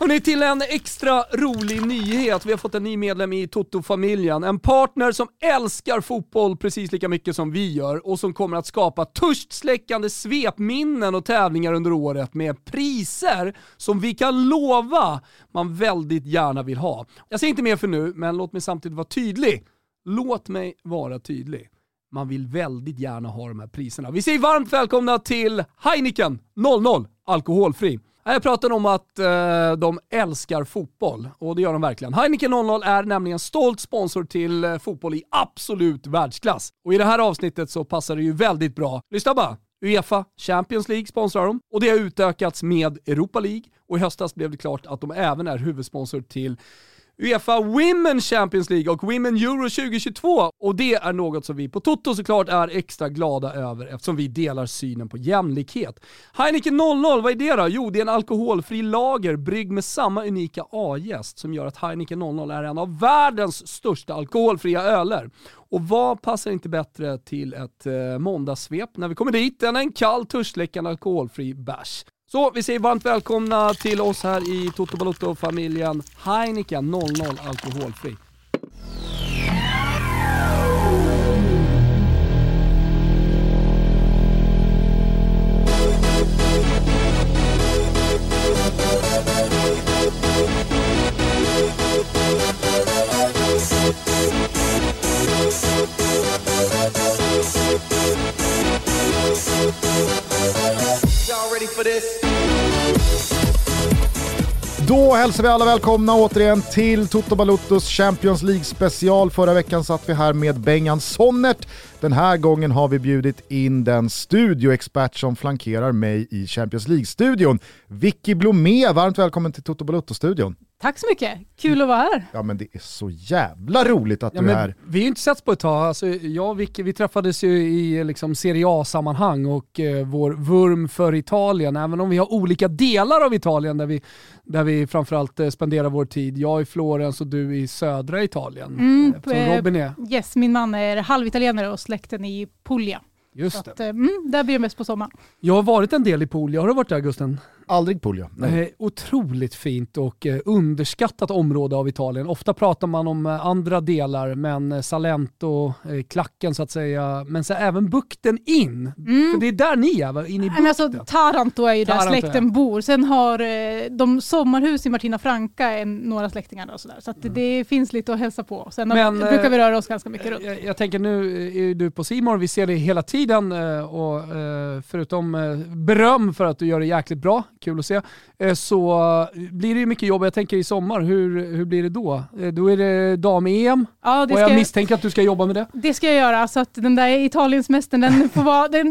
Och nu till en extra rolig nyhet. Vi har fått en ny medlem i Toto-familjen. En partner som älskar fotboll precis lika mycket som vi gör och som kommer att skapa törstsläckande svepminnen och tävlingar under året med priser som vi kan lova man väldigt gärna vill ha. Jag säger inte mer för nu, men låt mig samtidigt vara tydlig. Låt mig vara tydlig. Man vill väldigt gärna ha de här priserna. Vi säger varmt välkomna till Heineken 00, alkoholfri. Jag pratade om att de älskar fotboll, och det gör de verkligen. Heineken 00 är nämligen stolt sponsor till fotboll i absolut världsklass. Och i det här avsnittet så passar det ju väldigt bra. Lyssna bara, UEFA Champions League sponsrar dem, och det har utökats med Europa League. Och i höstas blev det klart att de även är huvudsponsor till UEFA Women Champions League och Women Euro 2022. Och det är något som vi på Tutto såklart är extra glada över, eftersom vi delar synen på jämlikhet. Heineken 00, vad är det då? Jo, det är en alkoholfri lager brygg med samma unika A-jäst som gör att Heineken 00 är en av världens största alkoholfria öler. Och vad passar inte bättre till ett måndagssvep när vi kommer dit än en kall, törstsläckande alkoholfri bärs. Så vi säger varmt välkomna till oss här i Toto Balotto-familjen. Heineken 00 alkoholfri. Då hälsar vi alla välkomna återigen till Toto Balottos Champions League-special. Förra veckan satt vi här med Bengan Sonnert. Den här gången har vi bjudit in den studioexpert som flankerar mig i Champions League-studion. Vicky Blomé, varmt välkommen till Toto Balotto-studion. Tack så mycket, kul att vara här. Ja, men det är så jävla roligt att du är här. Vi har ju inte setts på ett tag. Alltså, jag och Vicky, vi träffades ju i liksom Serie A-sammanhang och vår vurm för Italien. Även om vi har olika delar av Italien där vi framförallt spenderar vår tid. Jag i Florens och du i södra Italien. Som Robin är. Yes, min man är halvitalienare och släkten i Puglia. Just det. Att, där blir jag mest på sommaren. Jag har varit en del i Puglia. Har du varit där, Gusten? Aldrig Puglia. Nej. Otroligt fint och underskattat område av Italien. Ofta pratar man om andra delar, men Salento, klacken så att säga, men så även bukten in. För det är där ni är, va? In i bukten. Alltså, Taranto är ju Taranto där släkten bor. Sen har de sommarhus i Martina Franca några släktingar och sådär. Så att det finns lite att hälsa på. Sen brukar vi röra oss ganska mycket runt. Jag tänker, nu är du på C More, vi ser det hela tiden och förutom beröm för att du gör det jäkligt bra. Kul att se. Så blir det ju mycket jobb. Jag tänker i sommar, hur blir det då? Då är det dam-EM. Ja, och jag misstänker att du ska jobba med det. Det ska jag göra. Så att den där Italiensmästern,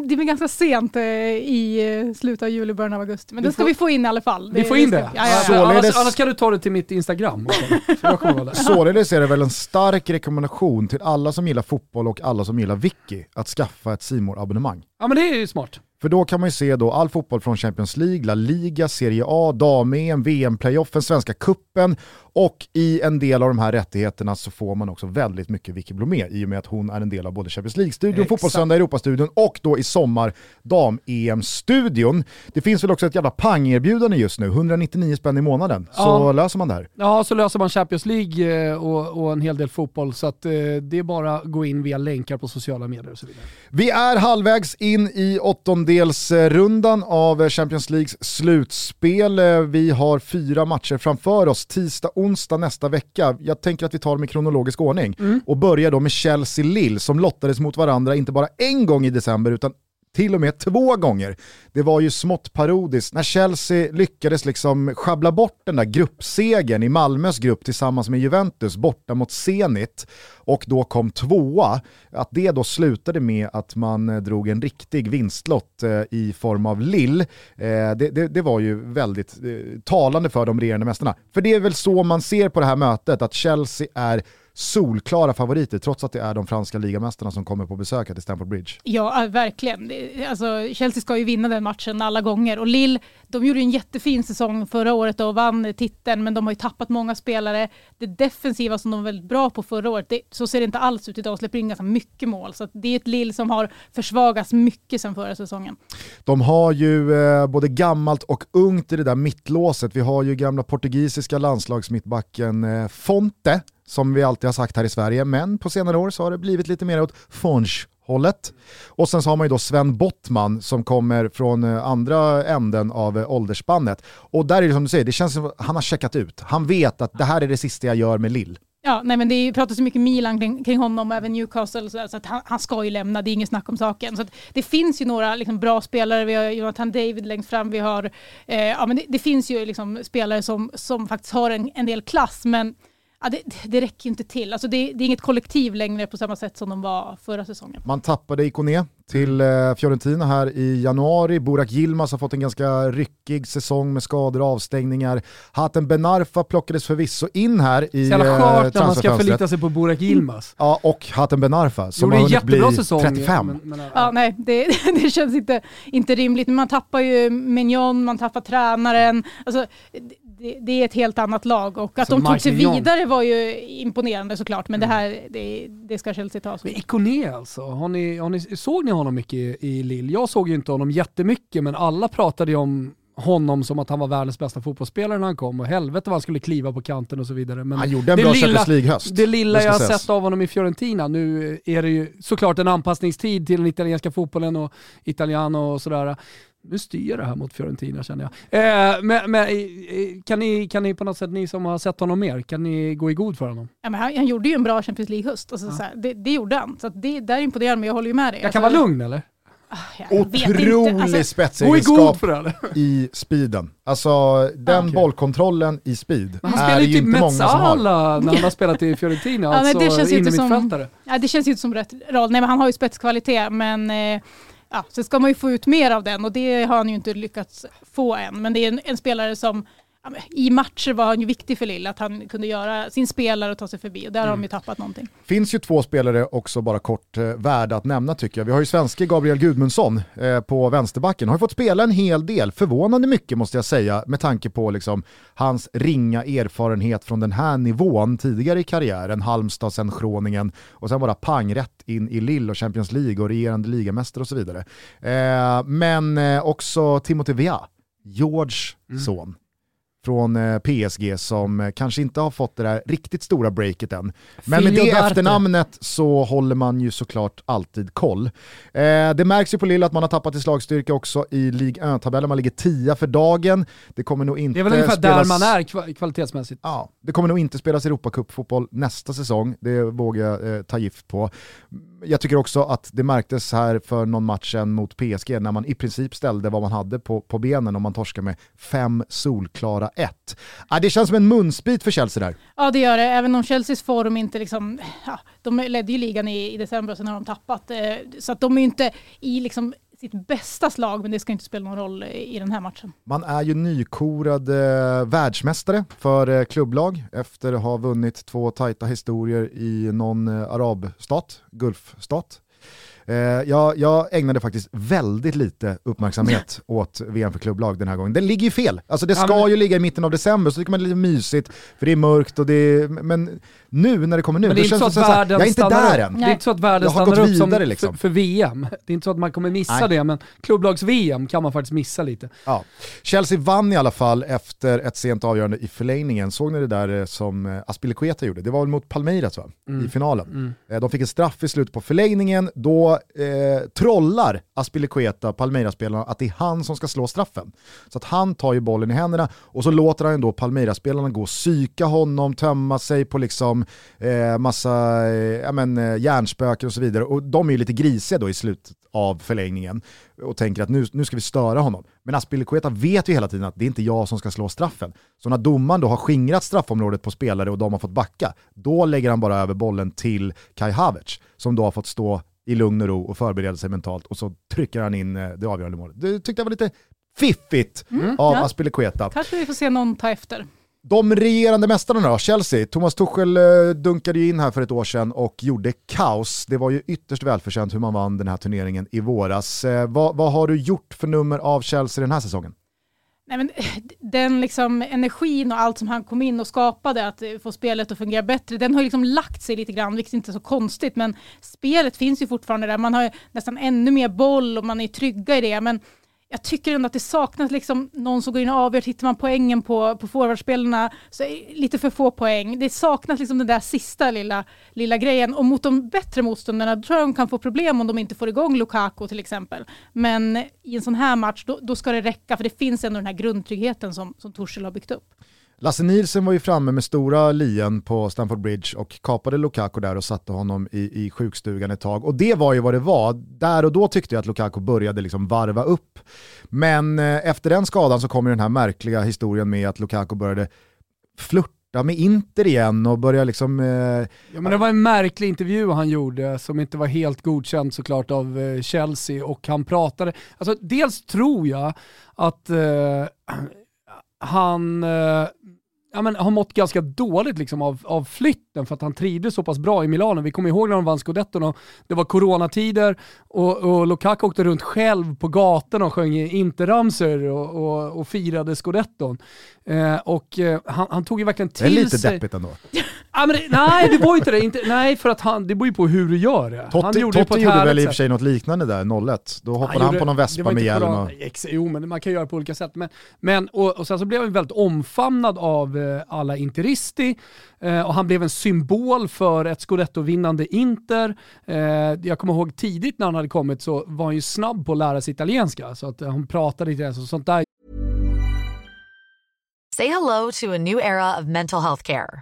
det blir ganska sent i slutet av juli, början av augusti. Men den ska vi få in i alla fall. Vi får in det. Således... Annars kan du ta det till mitt Instagram. Således är det väl en stark rekommendation till alla som gillar fotboll och alla som gillar Vicky att skaffa ett C More-abonnemang. Ja, men det är ju smart. För då kan man ju se då all fotboll från Champions League, La Liga, Serie A, dam-EM, VM-playoffen, Svenska Cupen, och i en del av de här rättigheterna så får man också väldigt mycket Vicky Blomé i och med att hon är en del av både Champions League-studion, Fotbollssöndag, Europastudion och då i sommar dam-EM-studion. Det finns väl också ett jävla pangerbjudande just nu, 199 spänn i månaden. Ja. Så löser man det här. Ja, så löser man Champions League och en hel del fotboll, så att det är bara gå in via länkar på sociala medier och så vidare. Vi är halvvägs in i åttondelsrundan av Champions Leagues slutspel. Vi har 4 matcher framför oss, onsdag nästa vecka. Jag tänker att vi tar dem i kronologisk ordning och börjar då med Chelsea Lille som lottades mot varandra inte bara en gång i december utan till och med 2 gånger. Det var ju smått parodiskt när Chelsea lyckades liksom schabbla bort den där gruppsegern i Malmös grupp tillsammans med Juventus borta mot Zenit och då kom 2:a. Att det då slutade med att man drog en riktig vinstlott i form av Lille. Det var ju väldigt talande för de regerande mästarna. För det är väl så man ser på det här mötet, att Chelsea är solklara favoriter trots att det är de franska ligamästarna som kommer på besök till Stamford Bridge. Ja, verkligen. Alltså, Chelsea ska ju vinna den matchen alla gånger. Och Lille, de gjorde ju en jättefin säsong förra året och vann titeln, men de har ju tappat många spelare. Det defensiva som de var väldigt bra på förra året, så ser det inte alls ut idag och släpper in ganska mycket mål. Så det är ett Lille som har försvagats mycket sedan förra säsongen. De har ju både gammalt och ungt i det där mittlåset. Vi har ju gamla portugisiska landslagsmittbacken Fonte, som vi alltid har sagt här i Sverige, men på senare år så har det blivit lite mer åt Fonch-hållet. Och sen så har man ju då Sven Bottman som kommer från andra änden av åldersspannet. Och där är det som du säger, det känns som att han har checkat ut. Han vet att det här är det sista jag gör med Lille. Ja, nej, men det pratas så mycket Milan kring honom och även Newcastle, så att han ska ju lämna, det är ingen snack om saken. Så att det finns ju några liksom bra spelare, vi har Jonathan David längst fram, vi har men det finns ju liksom spelare som faktiskt har en del klass, men ja, det räcker inte till. Alltså det är inget kollektiv längre på samma sätt som de var förra säsongen. Man tappade Ikoné till Fiorentina här i januari. Burak Yılmaz har fått en ganska ryckig säsong med skador och avstängningar. Hatem Ben Arfa plockades förvisso in här i transferfönstret. Man ska förlita sig på Burak Yılmaz. Ja, och Hatem Ben Arfa som har hunnit bli 35. Ja, nej, det känns inte rimligt. Man tappar ju Mignon, man tappar tränaren. Alltså, det är ett helt annat lag, och att de tog sig vidare var ju imponerande såklart, men det ska Chelsea ta. Men Ikoné alltså, såg ni honom mycket i Lille? Jag såg ju inte honom jättemycket, men alla pratade ju om honom som att han var världens bästa fotbollsspelare när han kom, och helvete vad han skulle kliva på kanten och så vidare. Men han gjorde en bra Champions League-höst. Det lilla jag har sett av honom i Fiorentina, nu är det ju såklart en anpassningstid till den italienska fotbollen och Italiano och sådär. Nu styr det här mot Fiorentina, känner jag. Men kan ni på något sätt, ni som har sett honom mer, kan ni gå i god för honom? Ja, men han gjorde ju en bra Champions League-höst. Alltså, så här, det gjorde han. Så att det där imponerar mig, jag håller ju med dig. Jag kan vara lugn, eller? Otrolig alltså, spetsegenskap i speeden. Alltså den bollkontrollen i speed. Men han spelar ju inte många som har. När han har spelat i Fiorentina. Alltså, ja, det känns ju inte som rätt roll. Nej, men han har ju spetskvalitet, men... Ja, så ska man ju få ut mer av den, och det har han ju inte lyckats få än. Men det är en spelare som i matcher var han ju viktig för Lille, att han kunde göra sin spelare och ta sig förbi, och där har de ju tappat någonting. Finns ju två spelare också bara kort värda att nämna, tycker jag. Vi har ju svenske Gabriel Gudmundsson på vänsterbacken. Har ju fått spela en hel del, förvånande mycket måste jag säga, med tanke på liksom hans ringa erfarenhet från den här nivån tidigare i karriären. Halmstad, sen Schroningen, och sen bara pangrätt in i Lille och Champions League och regerande ligamästare och så vidare. Men också Timothy Weah, Georges son. Från PSG, som kanske inte har fått det där riktigt stora breaket än. Men med det efternamnet så håller man ju såklart alltid koll. Det märks ju på Lille att man har tappat i slagstyrka också i Ligue 1-tabellen. Man ligger 10 för dagen. Det kommer nog inte spelas... Det är väl ungefär där man är kvalitetsmässigt. Ja, det kommer nog inte spelas Europacup-fotboll nästa säsong. Det vågar jag ta gift på. Jag tycker också att det märktes här för någon matchen mot PSG, när man i princip ställde vad man hade på benen, och man torskade med 5 solklara 1. Ja, det känns som en munsbit för Chelsea där. Ja, det gör det. Även om Chelseas form inte liksom... Ja, de ledde ju ligan i december, och sen har de tappat. Så att de är ju inte i liksom sitt bästa slag, men det ska inte spela någon roll i den här matchen. Man är ju nykorad världsmästare för klubblag efter att ha vunnit 2 tajta historier i någon arabstat, gulfstat. Jag ägnade faktiskt väldigt lite uppmärksamhet åt VM för klubblag den här gången. Den ligger ju fel. Alltså det ska ju ligga i mitten av december, så tycker man det är lite mysigt för det är mörkt och det är, men nu när det kommer nu, det känns så här, jag är inte där än. Nej. Det är inte så att världen stannar upp som liksom för VM. Det är inte så att man kommer missa det, men klubblags-VM kan man faktiskt missa lite. Ja. Chelsea vann i alla fall efter ett sent avgörande i förlängningen. Såg ni det där som Aspilicueta gjorde? Det var väl mot Palmeiras i finalen. De fick en straff i slutet på förlängningen. Då trollar Aspilicueta Palmeiras-spelarna att det är han som ska slå straffen. Så att han tar ju bollen i händerna, och så låter han då Palmeiras-spelarna gå och psyka honom, tömma sig på liksom massa hjärnspöken och så vidare. Och de är ju lite grisiga då i slutet av förlängningen och tänker att nu ska vi störa honom. Men Aspilicueta vet ju hela tiden att det är inte jag som ska slå straffen. Så när domaren då har skingrat straffområdet på spelare och de har fått backa, då lägger han bara över bollen till Kai Havertz, som då har fått stå i lugn och ro och förbereda sig mentalt, och så trycker han in det avgörande målet. Du tyckte det var lite fiffigt av Aspilicueta. Kanske vi får se någon ta efter. De regerande mästarna då, Chelsea. Thomas Tuchel dunkade ju in här för ett år sedan och gjorde kaos. Det var ju ytterst välförtjänt hur man vann den här turneringen i våras. Vad har du gjort för nummer av Chelsea den här säsongen? Nej, men den liksom energin och allt som han kom in och skapade, att få spelet att fungera bättre, den har liksom lagt sig lite grann, vilket inte är så konstigt, men spelet finns ju fortfarande där. Man har ju nästan ännu mer boll och man är trygga i det, men jag tycker ändå att det saknas liksom någon som går in och avgör. Hittar man poängen på forwardspelarna så är lite för få poäng. Det saknas liksom den där sista lilla grejen. Och mot de bättre motståndarna tror jag de kan få problem om de inte får igång Lukaku till exempel. Men i en sån här match då ska det räcka, för det finns ändå den här grundtryggheten som Tuchel har byggt upp. Lasse Nilsen var ju framme med stora lien på Stamford Bridge och kapade Lukaku där och satte honom i sjukstugan ett tag. Och det var ju vad det var. Där och då tyckte jag att Lukaku började liksom varva upp. Men efter den skadan så kom ju den här märkliga historien med att Lukaku började flirta med Inter igen och började liksom... Ja, men det var en märklig intervju han gjorde som inte var helt godkänd såklart av Chelsea, och han pratade... Alltså dels tror jag att... Han har mått ganska dåligt liksom av flytten, för att han trivdes så pass bra i Milano. Vi kommer ihåg när de vann Scudetton och det var coronatider och Lukaku åkte runt själv på gatorna och sjöng interramsor och firade Scudetton. Han tog ju verkligen till sig... Det är lite deppigt ändå. Ja, men det var ju inte det. För att det beror ju på hur du gör det. Totti gjorde väl i och för sig något liknande där, 0-1. Då hoppade han på någon vespa med hjälm. Jo, men man kan göra det på olika sätt. Men sen så blev han väldigt omfamnad av alla interisti. Och han blev en symbol för ett Scudetto-vinnande Inter. Jag kommer ihåg tidigt när han hade kommit så var han ju snabb på att lära sig italienska. Så att han pratade lite så, sånt där. Say hello to a new era of mental health care.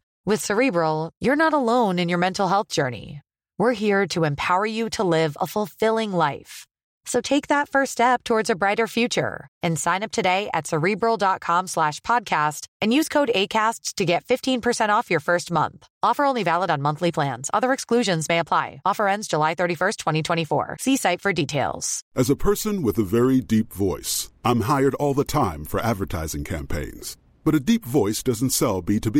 With Cerebral, you're not alone in your mental health journey. We're here to empower you to live a fulfilling life. So take that first step towards a brighter future and sign up today at Cerebral.com/podcast and use code ACAST to get 15% off your first month. Offer only valid on monthly plans. Other exclusions may apply. Offer ends July 31st, 2024. See site for details. As a person with a very deep voice, I'm hired all the time for advertising campaigns. But a deep voice doesn't sell B2B,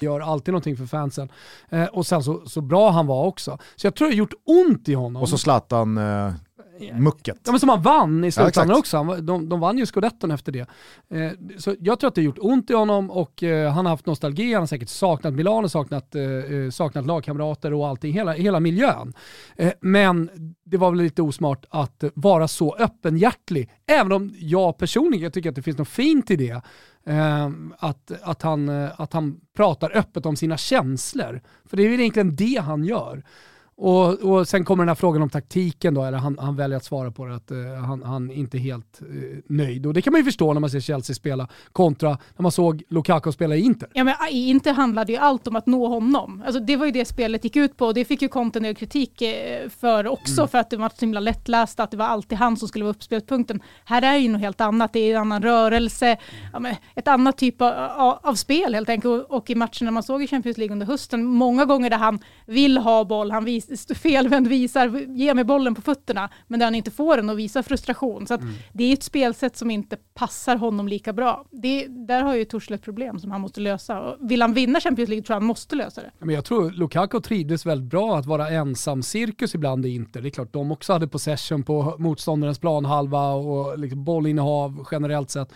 Gör alltid någonting för fansen. Och sen så bra han var också. Så jag tror jag gjort ont i honom. Och så Zlatan mucket. Ja, men som han vann i slutändan också. De vann ju Scudetton efter det. Så jag tror att det gjort ont i honom, och han har haft nostalgi. Han har säkert saknat Milano, saknat lagkamrater och allting. Hela miljön. Men det var väl lite osmart att vara så öppenhjärtlig. Även om jag personligen tycker att det finns något fint i det. Att han pratar öppet om sina känslor. För det är ju egentligen det han gör. Och sen kommer den här frågan om taktiken då, eller han väljer att svara på det, att han inte är helt nöjd. Och det kan man ju förstå när man ser Chelsea spela kontra när man såg Lukaku spela i Inter. Ja, men i Inter handlade ju allt om att nå honom. Alltså, det var ju det spelet gick ut på, och det fick ju Conte kritik för också, för att det var så himla lättläst, att det var alltid han som skulle vara uppspelspunkten. Här är ju något helt annat, det är en annan rörelse, ett annat typ av spel helt enkelt. Och i matchen när man såg i Champions League under hösten, många gånger där han vill ha boll, han visar felvänd visar, ge mig bollen på fötterna, men där han inte får den och visar frustration. Så att det är ett spelsätt som inte passar honom lika bra. Där har ju Tuchel ett problem som han måste lösa. Och vill han vinna Champions League tror jag han måste lösa det. Men jag tror Lukaku trivdes väldigt bra att vara ensam cirkus ibland i Inter. Det är klart, de också hade possession på motståndarens planhalva och liksom bollinnehav generellt sett.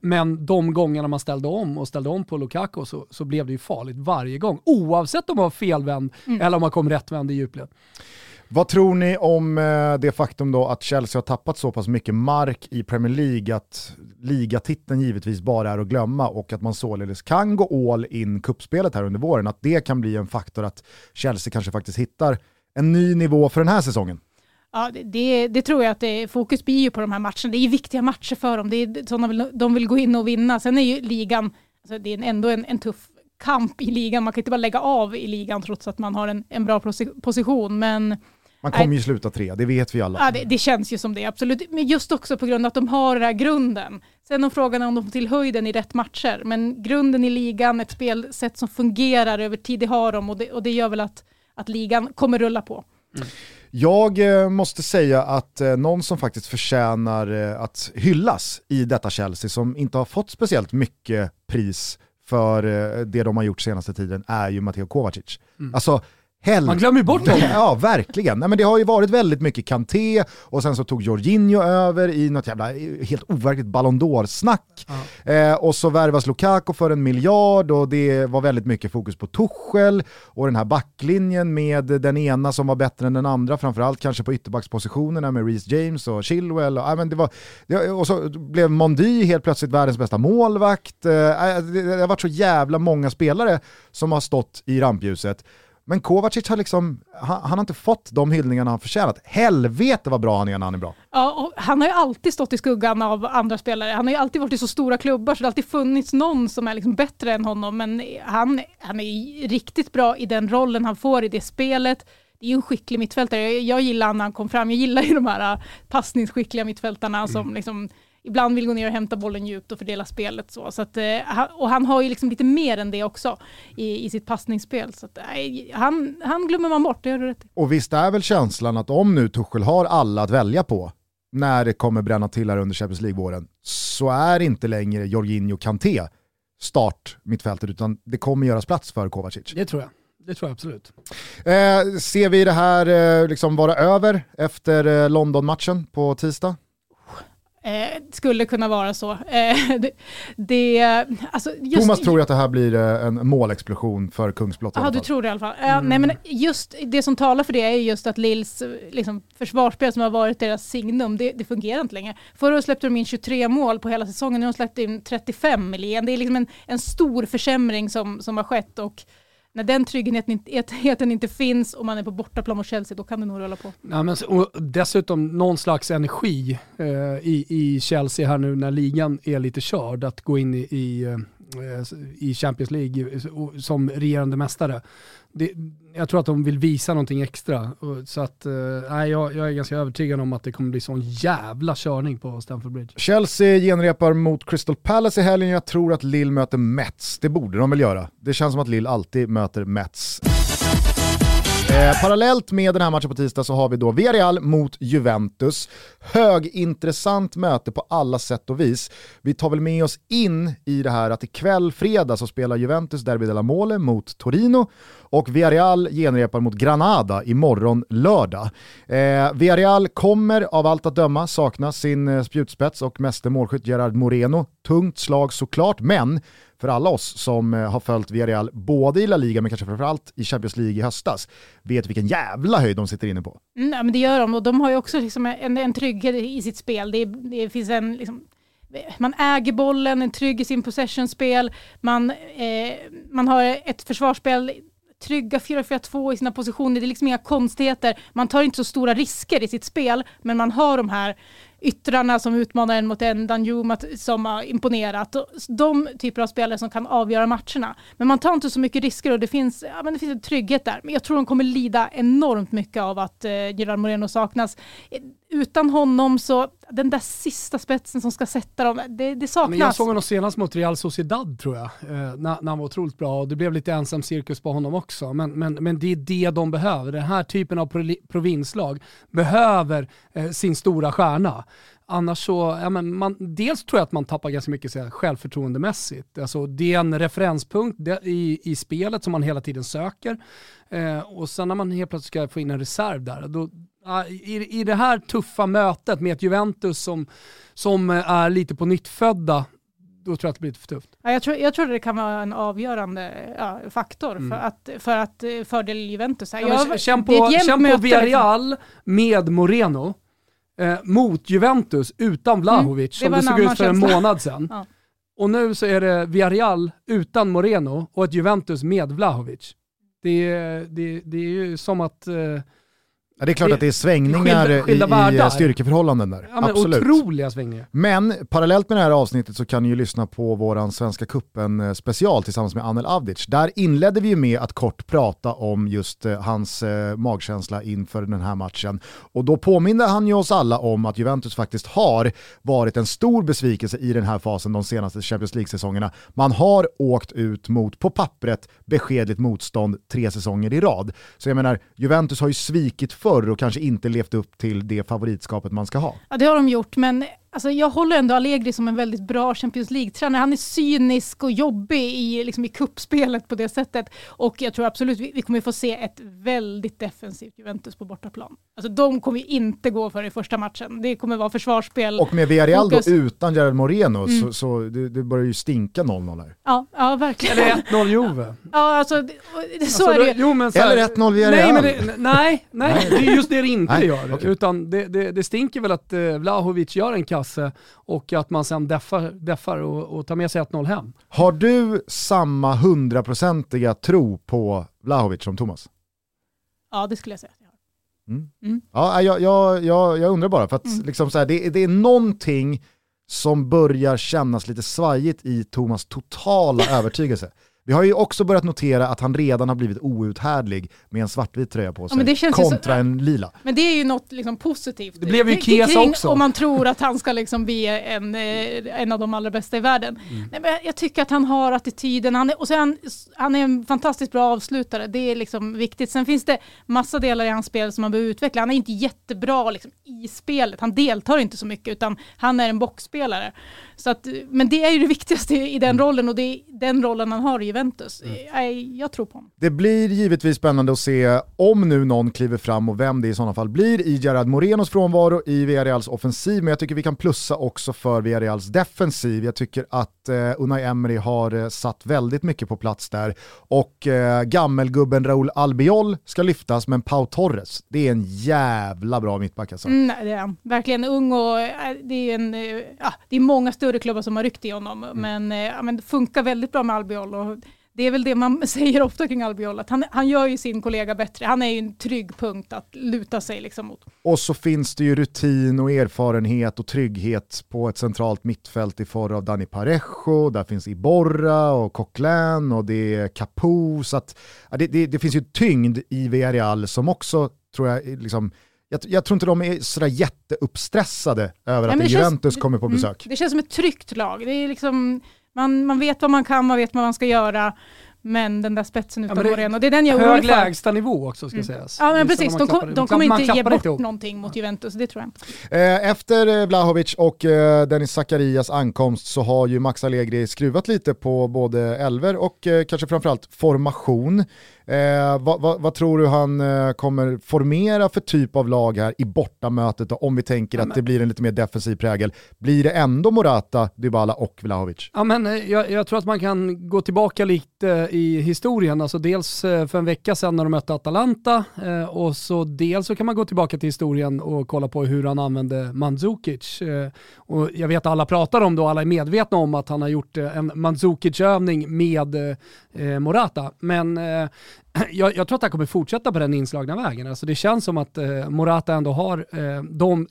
Men de gångerna man ställde om på Lukaku så blev det ju farligt varje gång. Oavsett om man var felvänd eller om man kom rättvänd i djupled. Vad tror ni om det faktum då att Chelsea har tappat så pass mycket mark i Premier League att ligatiteln givetvis bara är att glömma och att man således kan gå all in kuppspelet här under våren? Att det kan bli en faktor att Chelsea kanske faktiskt hittar en ny nivå för den här säsongen? Ja, det tror jag att fokus blir ju på de här matcherna. Det är viktiga matcher för dem. Det är sådana de vill gå in och vinna. Sen är ju ligan, alltså det är ändå en tuff kamp i ligan. Man kan inte bara lägga av i ligan trots att man har en bra position. Men man kommer ju sluta 3, det vet vi alla. Ja, det känns ju som det, absolut. Men just också på grund av att de har den här grunden. Sen om frågan är om de får till höjden i rätt matcher. Men grunden i ligan, ett spelsätt som fungerar över tid, det har de. Och det gör väl att ligan kommer rulla på. Mm. Jag måste säga att någon som faktiskt förtjänar att hyllas i detta Chelsea, som inte har fått speciellt mycket pris för det de har gjort senaste tiden, är ju Matteo Kovacic. Mm. Alltså, man glömmer bort dem. Ja, verkligen. Nej, men det har ju varit väldigt mycket Kanté och sen så tog Jorginho över i något jävla helt overkligt Ballon d'Or-snack. Och så värvas Lukaku för 1 miljard och det var väldigt mycket fokus på Tuchel och den här backlinjen med den ena som var bättre än den andra, framförallt kanske på ytterbackspositionerna med Reece James och Chilwell. Och, och så blev Mondi helt plötsligt världens bästa målvakt. Det har varit så jävla många spelare som har stått i rampljuset. Men Kovacic har liksom, han har inte fått de hyllningarna han förtjänat. Helvete vad bra han är när han är bra. Ja, och han har ju alltid stått i skuggan av andra spelare. Han har ju alltid varit i så stora klubbar så det har alltid funnits någon som är liksom bättre än honom. Men han är riktigt bra i den rollen han får i det spelet. Det är ju en skicklig mittfältare. Jag gillar när han kom fram. Jag gillar ju de här passningsskickliga mittfältarna som liksom ibland vill gå ner och hämta bollen djupt och fördela spelet så att, och han har ju liksom lite mer än det också i sitt passningsspel, så att han glömmer man bort, det gör du rätt. Och visst är väl känslan att om nu Tuchel har alla att välja på när det kommer bränna till här under Champions League-våren, så är inte längre Jorginho Kanté start mittfältet, utan det kommer göras plats för Kovacic. Det tror jag. Det tror jag absolut. Ser vi det här liksom vara över efter London-matchen på tisdag? Skulle kunna vara så. Alltså just Thomas tror ju att det här blir en målexplosion för Kungsblått. Ja, du tror det i alla fall. Nej, men just det som talar för det är just att Lilles liksom, försvarsspel som har varit deras signum, det fungerar inte längre. Förra släppte de in 23 mål på hela säsongen, nu har de släppt in 35 igen. Det är liksom en stor försämring som har skett, och när den tryggheten inte finns och man är på bortaplan mot Chelsea, då kan det nog rulla på. Ja, men, och dessutom någon slags energi i Chelsea här nu när ligan är lite körd, att gå in i Champions League som regerande mästare. Jag tror att de vill visa någonting extra. Så att, jag är ganska övertygad om att det kommer bli sån jävla körning på Stamford Bridge. Chelsea genrepar mot Crystal Palace i helgen. Jag tror att Lille möter Mets. Det borde de väl göra. Det känns som att Lille alltid möter Mets. Parallellt med den här matchen på tisdag så har vi då Villarreal mot Juventus. Högintressant möte på alla sätt och vis. Vi tar väl med oss in i det här att ikväll fredag så spelar Juventus Derby della Mole mot Torino och Villarreal genrepar mot Granada imorgon lördag. Villarreal kommer av allt att döma sakna sin spjutspets och mästermålskytt Gerard Moreno. Tungt slag såklart, men för alla oss som har följt Villarreal både i La Liga men kanske framförallt i Champions League i höstas vet vilken jävla höjd de sitter inne på. Nej, men det gör de, och de har ju också liksom en trygghet i sitt spel. Det finns en liksom, man äger bollen, en trygg i sin possession-spel. Man har ett försvarsspel, trygga 4-4-2 i sina positioner. Det är liksom inga konstigheter. Man tar inte så stora risker i sitt spel, men man har de här yttrarna som utmanar en mot en, Danjuma som har imponerat. De typer av spelare som kan avgöra matcherna. Men man tar inte så mycket risker, och det finns en trygghet där. Men jag tror de kommer lida enormt mycket av att Gerard Moreno saknas. Utan honom så den där sista spetsen som ska sätta dem, det saknas. Men jag såg honom senast mot Real Sociedad, tror jag, när han var otroligt bra, och det blev lite ensam cirkus på honom också, men det är det de behöver. Den här typen av provinslag behöver sin stora stjärna. Annars så, ja, men dels tror jag att man tappar ganska mycket så här självförtroendemässigt. Alltså, det är en referenspunkt i spelet som man hela tiden söker. Och sen när man helt plötsligt ska få in en reserv där, då, i det här tuffa mötet med ett Juventus som är lite på nyttfödda, då tror jag att det blir lite för tufft. Ja, jag tror det kan vara en avgörande faktor för att fördel Juventus. Ja, känn på Villarreal med Moreno mot Juventus utan Vlahovic, som det såg ut för en månad sedan. Ja. Och nu så är det Villarreal utan Moreno och ett Juventus med Vlahovic. Det är ju som att... Ja, det är klart att det är svängningar skilda i styrkeförhållanden där. Ja, men absolut. Otroliga svängningar. Men parallellt med det här avsnittet så kan ni ju lyssna på våran Svenska Cupen special tillsammans med Anel Avdic. Där inledde vi ju med att kort prata om just hans magkänsla inför den här matchen. Och då påminner han ju oss alla om att Juventus faktiskt har varit en stor besvikelse i den här fasen de senaste Champions League-säsongerna. Man har åkt ut mot, på pappret, beskedligt motstånd 3 säsonger i rad. Så jag menar, Juventus har ju svikit och kanske inte levt upp till det favoritskapet man ska ha. Ja, det har de gjort, men alltså, jag håller ändå Allegri som en väldigt bra Champions League-tränare. Han är cynisk och jobbig i kuppspelet på det sättet. Och jag tror absolut vi kommer få se ett väldigt defensivt Juventus på bortaplan. Alltså, de kommer inte gå för i första matchen. Det kommer vara försvarsspel. Och med Villarreal då, utan Gerard Moreno, så det börjar ju stinka 0-0 här. Ja, verkligen. Eller 1-0 Juve. Ja, alltså, så är det. Jo, men så här, eller 1-0 Villarreal. Nej, det är just det inte gör. Okay. Utan det stinker väl att Vlahovic gör en kast och att man sen deffar och tar med sig 1-0 hem. Har du samma 100-procentiga tro på Vlahovic som Thomas? Ja, det skulle jag säga. Ja, jag undrar bara, för att det är någonting som börjar kännas lite svajigt i Thomas totala övertygelse. Vi har ju också börjat notera att han redan har blivit outhärdlig med en svartvit tröja på sig, men det känns kontra så, en lila. Men det är ju något positivt. Det blev ju Kesa också. Om man tror att han ska bli en av de allra bästa i världen. Mm. Nej, men jag tycker att han har attityden. Han är en fantastiskt bra avslutare. Det är viktigt. Sen finns det massa delar i hans spel som man behöver utveckla. Han är inte jättebra i spelet. Han deltar inte så mycket, utan han är en boxspelare. Så att, men det är ju det viktigaste i den rollen, och det är den rollen han har i Juventus. Jag tror på honom. Det blir givetvis spännande att se om nu någon kliver fram och vem det i sådana fall blir i Gerard Morenos frånvaro i Villarreals offensiv, men jag tycker vi kan plussa också för Villarreals defensiv. Jag tycker att Unai Emery har satt väldigt mycket på plats där, och gammelgubben Raúl Albiol ska lyftas, men Pau Torres, det är en jävla bra mittback alltså. Det är verkligen ung, och det är många större klubbar som har ryckt i honom, men det funkar väldigt bra med Albiol, och det är väl det man säger ofta kring Albiol, att han gör ju sin kollega bättre. Han är ju en trygg punkt att luta sig mot. Och så finns det ju rutin och erfarenhet och trygghet på ett centralt mittfält i form av Dani Parejo. Där finns Iborra och Coquelin, och det är Capo. Så att, det finns ju tyngd i Villarreal som också, tror jag, jag tror inte de är sådär jätteuppstressade över att Juventus kommer på besök. Det känns som ett tryggt lag. Det är Man vet vad man kan, man vet vad man ska göra, men den där spetsen utan Moreno, och det är den jag hög lägsta nivå också, ska sägas. Ja, men precis, de kommer inte ge bort någonting mot Juventus, det tror jag. Efter Vlahovic och Denis Zakarias ankomst så har ju Max Allegri skruvat lite på både elver och kanske framförallt formation. Vad tror du han kommer formera för typ av lag här i bortamötet, om vi tänker att det blir en lite mer defensiv prägel? Blir det ändå Morata, Dybala och Vlahovic? Ja, men jag tror att man kan gå tillbaka lite i historien. Alltså, dels för en vecka sedan när de mötte Atalanta, och så dels så kan man gå tillbaka till historien och kolla på hur han använde Mandzukic. Och jag vet att alla pratar om det, och alla är medvetna om att han har gjort en Mandzukic-övning med Morata. Men jag tror att han kommer fortsätta på den inslagna vägen. Alltså, det känns som att Morata ändå har de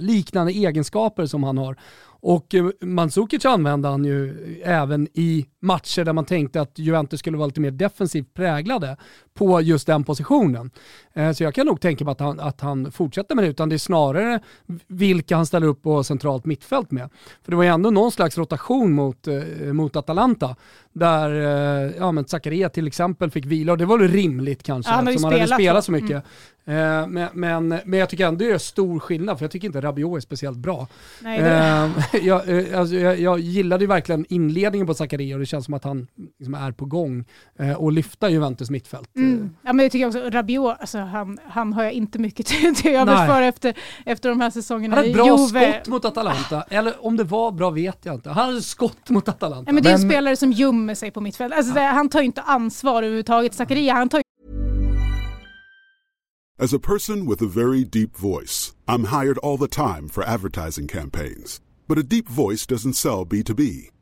liknande egenskaper som han har. Och Mandzukic använde han ju även i matcher där man tänkte att Juventus skulle vara lite mer defensivt präglade på just den positionen. Så jag kan nog tänka mig att han fortsätter med det, utan det är snarare vilka han ställer upp på centralt mittfält med. För det var ju ändå någon slags rotation mot Atalanta där Zakaria till exempel fick vila, och det var väl rimligt kanske eftersom han hade spelat så mycket. Men jag tycker ändå det är stor skillnad, för jag tycker inte Rabiot är speciellt bra. Nej, jag gillade ju verkligen inledningen på Zakaria, och det känns som att han liksom är på gång och lyfter Juventus mittfält. Mm. Ja, men jag tycker också Rabiot, alltså, han har jag inte mycket till övers för efter de här säsongerna. Han hade bra skott mot Atalanta, eller om det var bra vet jag inte. Han hade skott mot Atalanta. Ja, men det är en spelare som gömmer sig på mittfält. Alltså, han tar ju inte ansvar överhuvudtaget. Zakaria, han tar. As a person with a very deep voice, I'm hired all the time for advertising campaigns. But a deep voice doesn't sell B2B,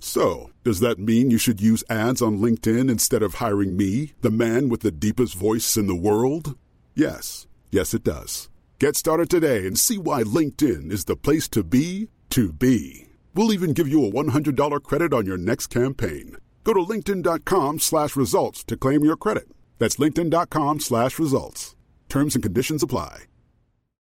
So, does that mean you should use ads on LinkedIn instead of hiring me, the man with the deepest voice in the world? Yes. Yes, it does. Get started today and see why LinkedIn is the place to be to be. We'll even give you a $100 credit on your next campaign. Go to linkedin.com/results to claim your credit. That's linkedin.com/results. Terms and conditions apply.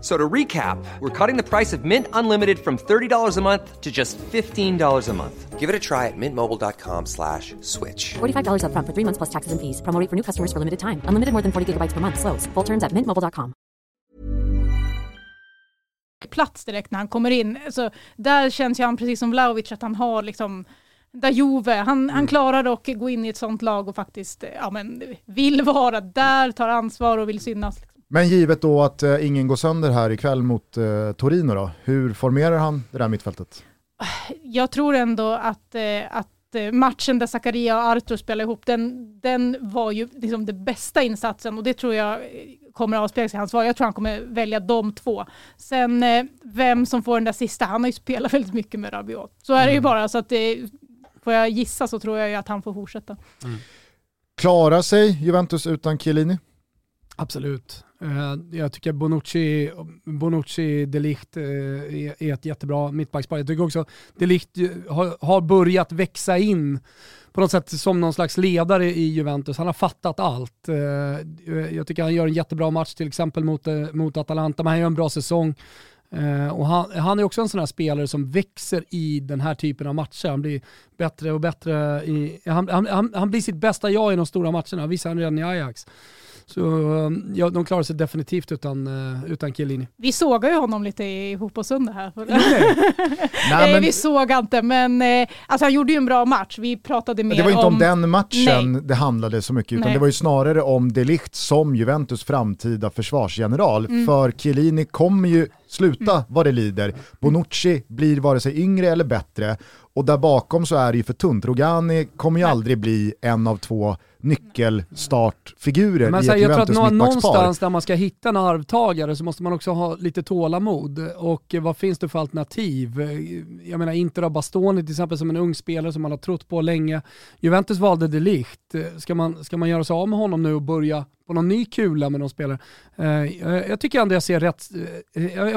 So to recap, we're cutting the price of Mint Unlimited from $30 a month to just $15 a month. Give it a try at mintmobile.com/switch. $45 up front for 3 months plus taxes and fees. Promo rate for new customers for limited time. Unlimited more than 40 gigabytes per month. Slows full terms at mintmobile.com. Plats direkt när han kommer in. Så där känns han precis som Vlahovic, att han har liksom... Där Juve, han klarar dock att gå in i ett sånt lag och faktiskt vill vara där, tar ansvar och vill synas. Men givet då att ingen går sönder här ikväll mot Torino då, hur formerar han det där mittfältet? Jag tror ändå att matchen där Zakaria och Arthur spelar ihop, den var ju liksom den bästa insatsen, och det tror jag kommer att avspegla sig i hans val. Jag tror han kommer välja de två. Sen vem som får den där sista, han har ju spelat väldigt mycket med Rabiot. Så är det ju bara, så att får jag gissa så tror jag ju att han får fortsätta. Mm. Klarar sig Juventus utan Chiellini? Absolut. Jag tycker Bonucci, De Ligt är ett jättebra mittbackspar. Jag tycker också De Ligt har börjat växa in på något sätt som någon slags ledare i Juventus. Han har fattat allt. Jag tycker han gör en jättebra match till exempel mot Atalanta, men han gör en bra säsong. Och han är också en sån här spelare som växer i den här typen av matcher. Han blir bättre och bättre. Han blir sitt bästa jag i de stora matcherna. Visar han redan i Ajax. Så ja, de klarar sig definitivt utan Chiellini. Vi sågar ju honom lite i fotbollsunda här. Nej, vi såg inte, men alltså, han gjorde ju en bra match. Vi pratade mer om... Det var inte om den matchen det handlade så mycket, utan det var ju snarare om De Ligt som Juventus framtida försvarsgeneral. För Chiellini kommer ju sluta vad det lider. Bonucci blir vare sig yngre eller bättre. Och där bakom så är det ju för tunt. Rogani kommer ju aldrig bli en av två nyckelstartfigurer i ett Juventus mittbackspar. Jag tror att någonstans där man ska hitta en arvtagare så måste man också ha lite tålamod. Och vad finns det för alternativ? Jag menar, Inter har Bastoni till exempel som en ung spelare som man har trott på länge. Juventus valde De Ligt. Ska man göra sig av med honom nu och börja på någon ny kula med någon spelare? Jag tycker ändå jag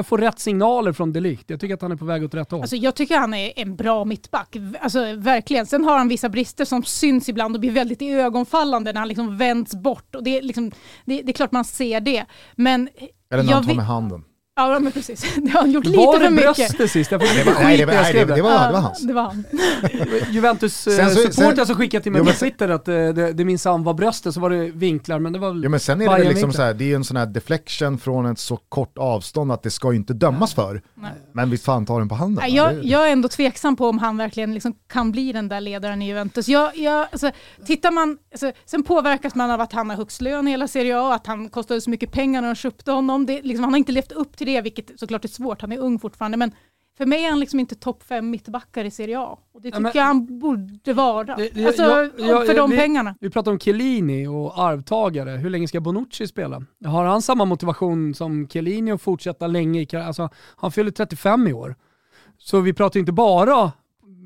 får rätt signaler från De Ligt. Jag tycker att han är på väg åt rätt håll. Alltså, jag tycker han är en bra mittback. Alltså, verkligen. Sen har han vissa brister som syns ibland och blir väldigt iögonfallande när han liksom vänds bort. Och det är klart man ser det. Men eller när han tar med handen. Ja, men precis. Det har gjort lite för mycket. Var det bröstet sist? Nej, det var hans. Det var han. Juventus-supportrar som skickade till mig på Twitter att det minsann var bröstet, så var det vinklar, men det var väl... Ja, men sen är det liksom så här, det är ju en sån här deflection från ett så kort avstånd att det ska ju inte dömas för. Nej. Men vi fan tar den på handen. Nej, jag är ändå tveksam på om han verkligen liksom kan bli den där ledaren i Juventus. Sen påverkas man av att han har högst lön i hela Serie A, att han kostade så mycket pengar när de köpte honom. Det, liksom, han har inte levt upp till det, vilket såklart är svårt. Han är ung fortfarande, men för mig är han liksom inte topp 5 mittbackar i Serie A. Och det tycker jag han borde vara. De pengarna. Vi pratar om Chiellini och arvtagare. Hur länge ska Bonucci spela? Har han samma motivation som Chiellini och fortsätta länge? Alltså, han fyller 35 i år. Så vi pratar inte bara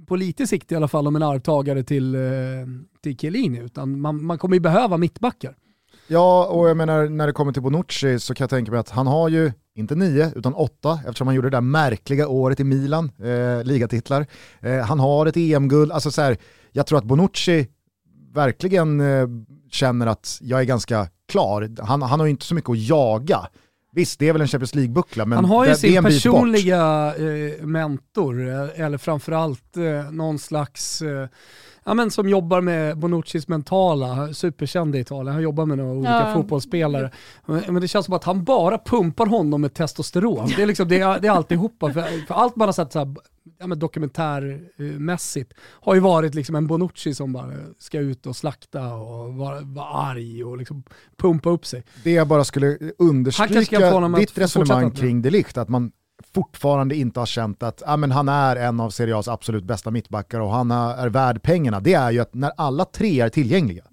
på lite sikt i alla fall om en arvtagare till Chiellini, utan man kommer ju behöva mittbackar. Ja, och jag menar, när det kommer till Bonucci så kan jag tänka mig att han har ju inte 9 utan 8, eftersom han gjorde det där märkliga året i Milan, ligatitlar. Han har ett EM-guld. Alltså så här, jag tror att Bonucci verkligen känner att jag är ganska klar. Han har ju inte så mycket att jaga. Visst, det är väl en Champions League-buckla, men han har ju sin personliga mentor, eller framförallt någon slags... men som jobbar med Bonuccis mentala, superkänd i Italien. Han jobbar med några olika fotbollsspelare. Men det känns som att han bara pumpar honom med testosteron. Det är liksom det är alltihopa. För allt man har sett så här, dokumentärmässigt har ju varit liksom en Bonucci som bara ska ut och slakta och vara arg och liksom pumpa upp sig. Det jag bara skulle understryka ditt resonemang kring De Ligt, att man fortfarande inte har känt att han är en av Serie A's absolut bästa mittbackar och han är värd pengarna. Det är ju att när alla tre är tillgängliga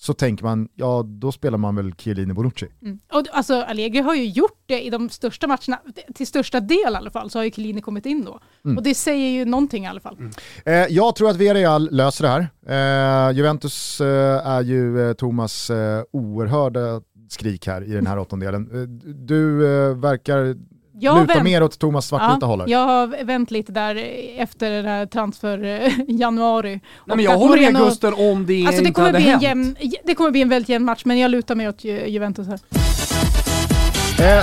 så tänker man, då spelar man väl Chiellini, Bonucci. Mm. Och alltså Allegri har ju gjort det i de största matcherna, till största del i alla fall, så har ju Chiellini kommit in då. Mm. Och det säger ju någonting i alla fall. Mm. Jag tror att Villarreal löser det här. Juventus är ju Thomas oerhörda skrik här i den här åttondelen. Du verkar... Luta mer åt Thomas svartvita håller. Jag har vänt lite där efter den här transfer januari. Nej, men jag håller med Gusten om det alltså inte hade hänt. Det kommer bli en väldigt jämn match, men jag lutar mig åt Juventus här.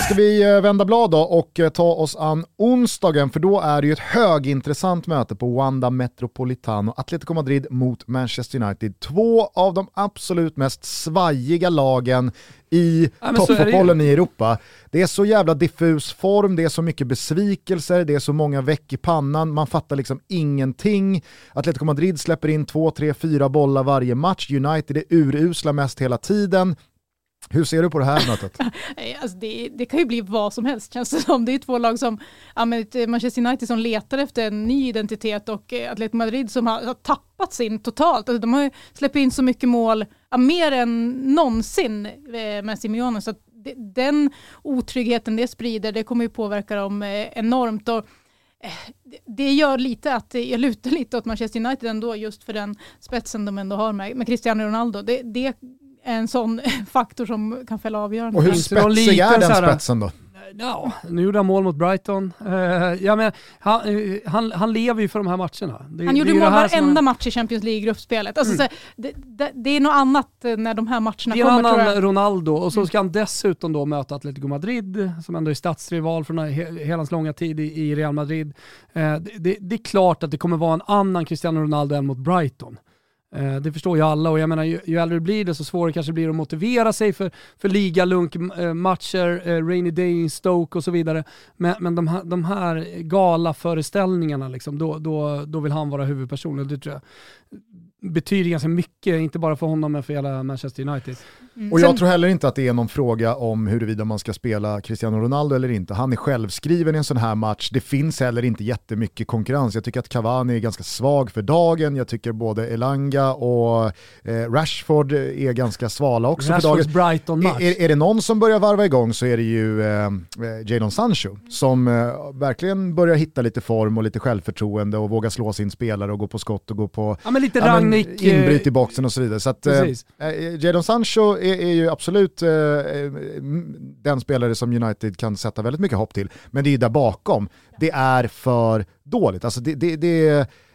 Ska vi vända blad då och ta oss an onsdagen, för då är det ju ett högintressant möte på Wanda Metropolitano. Atletico Madrid mot Manchester United. Två av de absolut mest svajiga lagen i toppfotbollen i Europa. Det är så jävla diffus form, det är så mycket besvikelser, det är så många veck i pannan, man fattar liksom ingenting. Atletico Madrid släpper in 2, 3, 4 bollar varje match. United är urusla mest hela tiden. Hur ser du på det här mötet? Alltså det kan ju bli vad som helst, känns det som. Det är två lag som, Manchester United som letar efter en ny identitet, och Atletico Madrid som har tappat sin totalt. Alltså de har ju släppt in så mycket mål, mer än någonsin med Simeone. Så att den otryggheten det sprider, det kommer ju påverka dem enormt. Och det gör lite att jag lutar lite åt Manchester United ändå, just för den spetsen de ändå har med Cristiano Ronaldo. Det en sån faktor som kan fälla avgörande. Och hur spetsig är den spetsen då? Ja, nu gjorde han mål mot Brighton. Han lever ju för de här matcherna. Han gjorde mål varenda match i Champions League-gruppspelet. Alltså, det är något annat när de här matcherna kommer. Det är en annan Ronaldo. Och så ska han dessutom då möta Atletico Madrid, som ändå är statsrival från hela hans långa tid i Real Madrid. Det är klart att det kommer vara en annan Cristiano Ronaldo än mot Brighton. Det förstår ju alla, och jag menar ju äldre det blir, det så svårare kanske blir att motivera sig för ligalunkmatcher, rainy day in Stoke och så vidare, men de här gala föreställningarna liksom, då vill han vara huvudperson, och det tror jag betyder ganska mycket, inte bara för honom men för hela Manchester United. Mm. Och jag tror heller inte att det är någon fråga om huruvida man ska spela Cristiano Ronaldo eller inte. Han är självskriven i en sån här match. Det finns heller inte jättemycket konkurrens. Jag tycker att Cavani är ganska svag för dagen. Jag tycker både Elanga och Rashford är ganska svala också för dagen. Är det någon som börjar varva igång så är det ju Jadon Sancho som verkligen börjar hitta lite form och lite självförtroende och vågar slå sin spelare och gå på skott och gå på... Ja, men lite inbryt i boxen och så vidare. Så att, Jadon Sancho är ju absolut den spelare som United kan sätta väldigt mycket hopp till. Men det är ju där bakom. Det är för dåligt. Alltså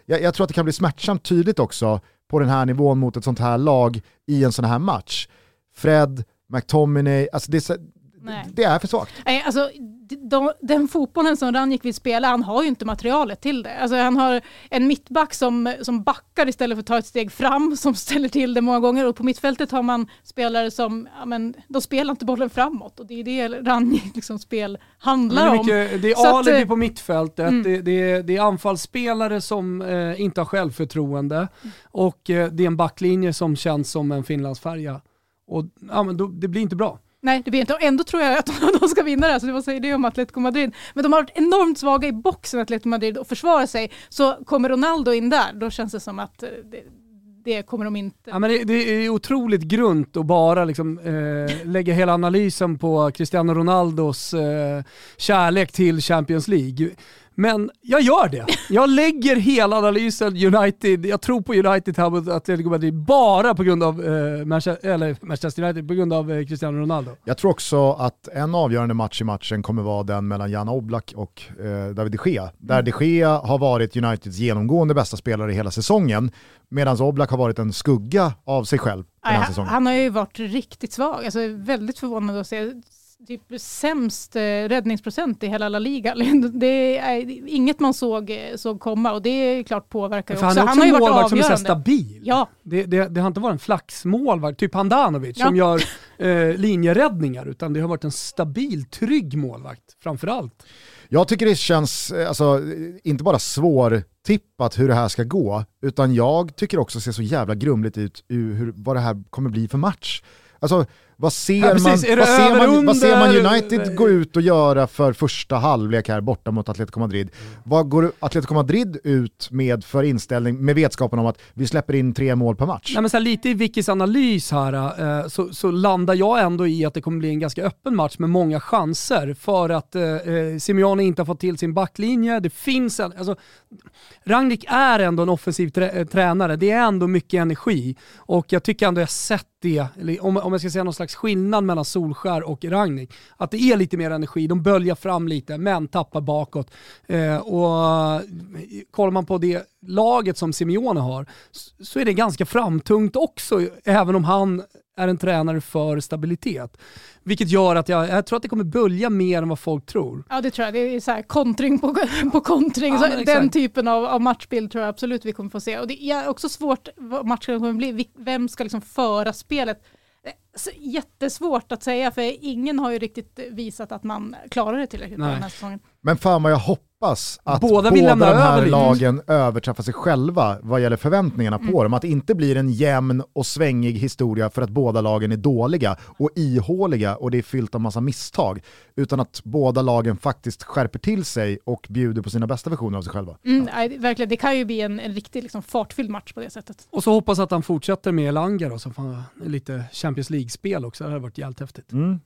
jag tror att det kan bli smärtsamt tydligt också på den här nivån mot ett sånt här lag i en sån här match. Fred, McTominay, alltså det är det är för svagt. Nej, alltså, den fotbollen som Ranjik vill spela, han har ju inte materialet till det. Alltså, han har en mittback som backar istället för att ta ett steg fram, som ställer till det många gånger. Och på mittfältet har man spelare som, ja, men, de spelar inte bollen framåt. Och det är det Ranjik liksom spel handlar om. Det är alibi på mittfältet. Mm. Det är anfallsspelare som inte har självförtroende. Mm. Och det är en backlinje som känns som en finlandsfärja. Och ja, men det blir inte bra. Nej, det blir inte. Och ändå tror jag att de ska vinna det. Så det var säger det om Atletico Madrid. Men de har varit enormt svaga i boxen, Atletico Madrid, och försvarar sig. Så kommer Ronaldo in där, då känns det som att det kommer de inte. Ja, men det är otroligt grunt att bara liksom, lägga hela analysen på Cristiano Ronaldos kärlek till Champions League. Men jag gör det. Jag lägger hela analysen United. Jag tror på United här, att det går bara på grund av Manchester United, på grund av Cristiano Ronaldo. Jag tror också att en avgörande match i matchen kommer vara den mellan Jan Oblak och David De Gea. Där De Gea har varit Uniteds genomgående bästa spelare i hela säsongen, medan Oblak har varit en skugga av sig själv den här säsongen. Han har ju varit riktigt svag. Alltså väldigt förvånad att se. Typ sämst räddningsprocent i hela La Liga. Det är inget man såg komma, och det är klart påverkar också. Han har ju varit avgörande. Som är så stabil. Ja. Det har inte varit en flaxmålvakt, typ Handanovic, som gör linjeräddningar, utan det har varit en stabil, trygg målvakt framförallt. Jag tycker det känns inte bara svårtippat hur det här ska gå, utan jag tycker också ser så jävla grumligt ut vad det här kommer bli för match. Alltså, vad ser man United gå ut och göra för första halvlek här borta mot Atletico Madrid? Vad går Atletico Madrid ut med för inställning, med vetskapen om att vi släpper in 3 mål per match? Nej, men så här, lite i Vickys analys här, så landar jag ändå i att det kommer bli en ganska öppen match med många chanser, för att Simeone inte har fått till sin backlinje. Det finns Rangnick är ändå en offensiv tränare. Det är ändå mycket energi, och jag tycker ändå jag sett det, eller om jag ska säga någon slags skillnad mellan Solskär och Rangnick, att det är lite mer energi, de böljar fram lite men tappar bakåt, och kollar man på det laget som Simeone har, så är det ganska framtungt också, även om han är en tränare för stabilitet. Vilket gör att jag tror att det kommer bölja mer än vad folk tror. Ja, det tror jag. Det är så här kontring på kontring. Ja, så den typen av matchbild tror jag absolut vi kommer få se. Och det är också svårt vad matchen kommer bli. Vem ska liksom föra spelet? Jättesvårt att säga, för ingen har ju riktigt visat att man klarar det tillräckligt den här säsongen. Men fan vad jag hoppas att båda de här lagen överträffar sig själva vad gäller förväntningarna på dem. Att det inte blir en jämn och svängig historia för att båda lagen är dåliga och ihåliga och det är fyllt av massa misstag. Utan att båda lagen faktiskt skärper till sig och bjuder på sina bästa versioner av sig själva. Mm, nej, verkligen, det kan ju bli en riktig liksom, fartfylld match på det sättet. Och så hoppas att han fortsätter med Elanga då, som fan, lite Champions League-spel också. Det har varit jävligt häftigt. Mm.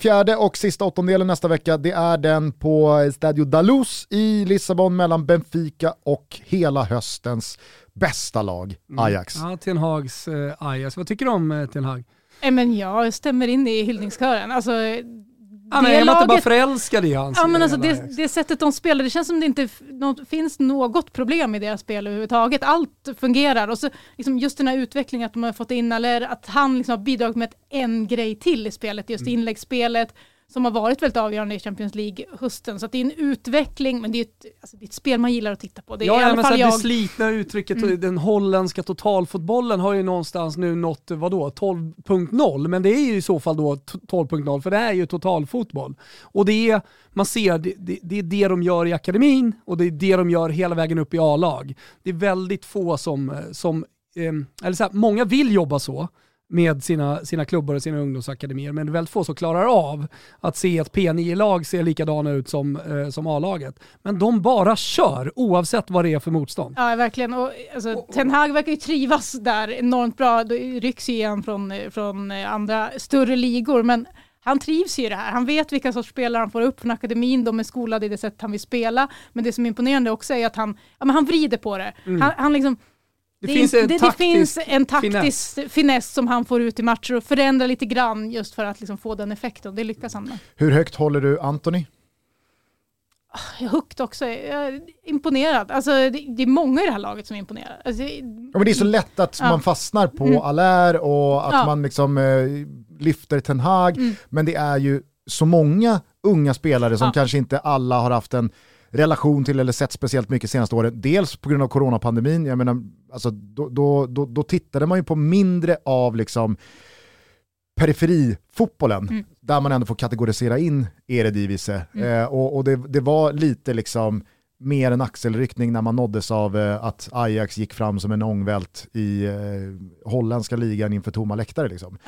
Fjärde och sista åttondelen nästa vecka, det är den på Stadio Daluz i Lissabon mellan Benfica och hela höstens bästa lag, Ajax. Ja, Ten Hags Ajax. Vad tycker du om Ten Hag? Men jag stämmer in i hyllningskören. Alltså, jag var inte bara förälskad i hans. Ja, men alltså, det sättet de spelar, det känns som det inte finns något problem i deras spel överhuvudtaget. Allt fungerar. Och så, liksom, just den här utvecklingen att de har fått in, eller att han liksom har bidragit med en grej till i spelet, just inläggsspelet, som har varit väldigt avgörande i Champions League-hösten. Så att det är en utveckling, men det är ett spel man gillar att titta på. Det är det slitna uttrycket, den holländska totalfotbollen har ju någonstans nu nått, 12.0. Men det är ju i så fall då 12.0, för det är ju totalfotboll. Och det är det de gör i akademin, och det är det de gör hela vägen upp i A-lag. Det är väldigt få många vill jobba så med sina klubbar och sina ungdomsakademier, men väldigt få som klarar av att se att P9-lag ser likadana ut som A-laget. Men de bara kör oavsett vad det är för motstånd. Ja, verkligen. Och, Ten Hag verkar ju trivas där enormt bra. Det rycks ju igen från andra större ligor, men han trivs ju i det här. Han vet vilka sorts spelare han får upp från akademin. De är skolade i det sätt han vill spela. Men det som är imponerande också är att han vrider på det. Han liksom... Det finns en taktisk finess som han får ut i matcher och förändrar lite grann just för att liksom få den effekten. Det lyckas han med. Hur högt håller du Anthony? Jag är högt också. Jag är imponerad. Alltså, det är många i det här laget som är imponerade. Alltså, men det är så lätt att man fastnar på Allaire och att man liksom lyfter Ten Hag. Men det är ju så många unga spelare som kanske inte alla har haft en relation till eller sett speciellt mycket senaste året. Dels på grund av coronapandemin. Jag menar, alltså, då tittade man ju på mindre av liksom periferifotbollen, där man ändå får kategorisera in Eredivisie. Och det var lite liksom mer en axelryckning när man nåddes av att Ajax gick fram som en ångvält i holländska ligan inför tomma läktare. Liksom.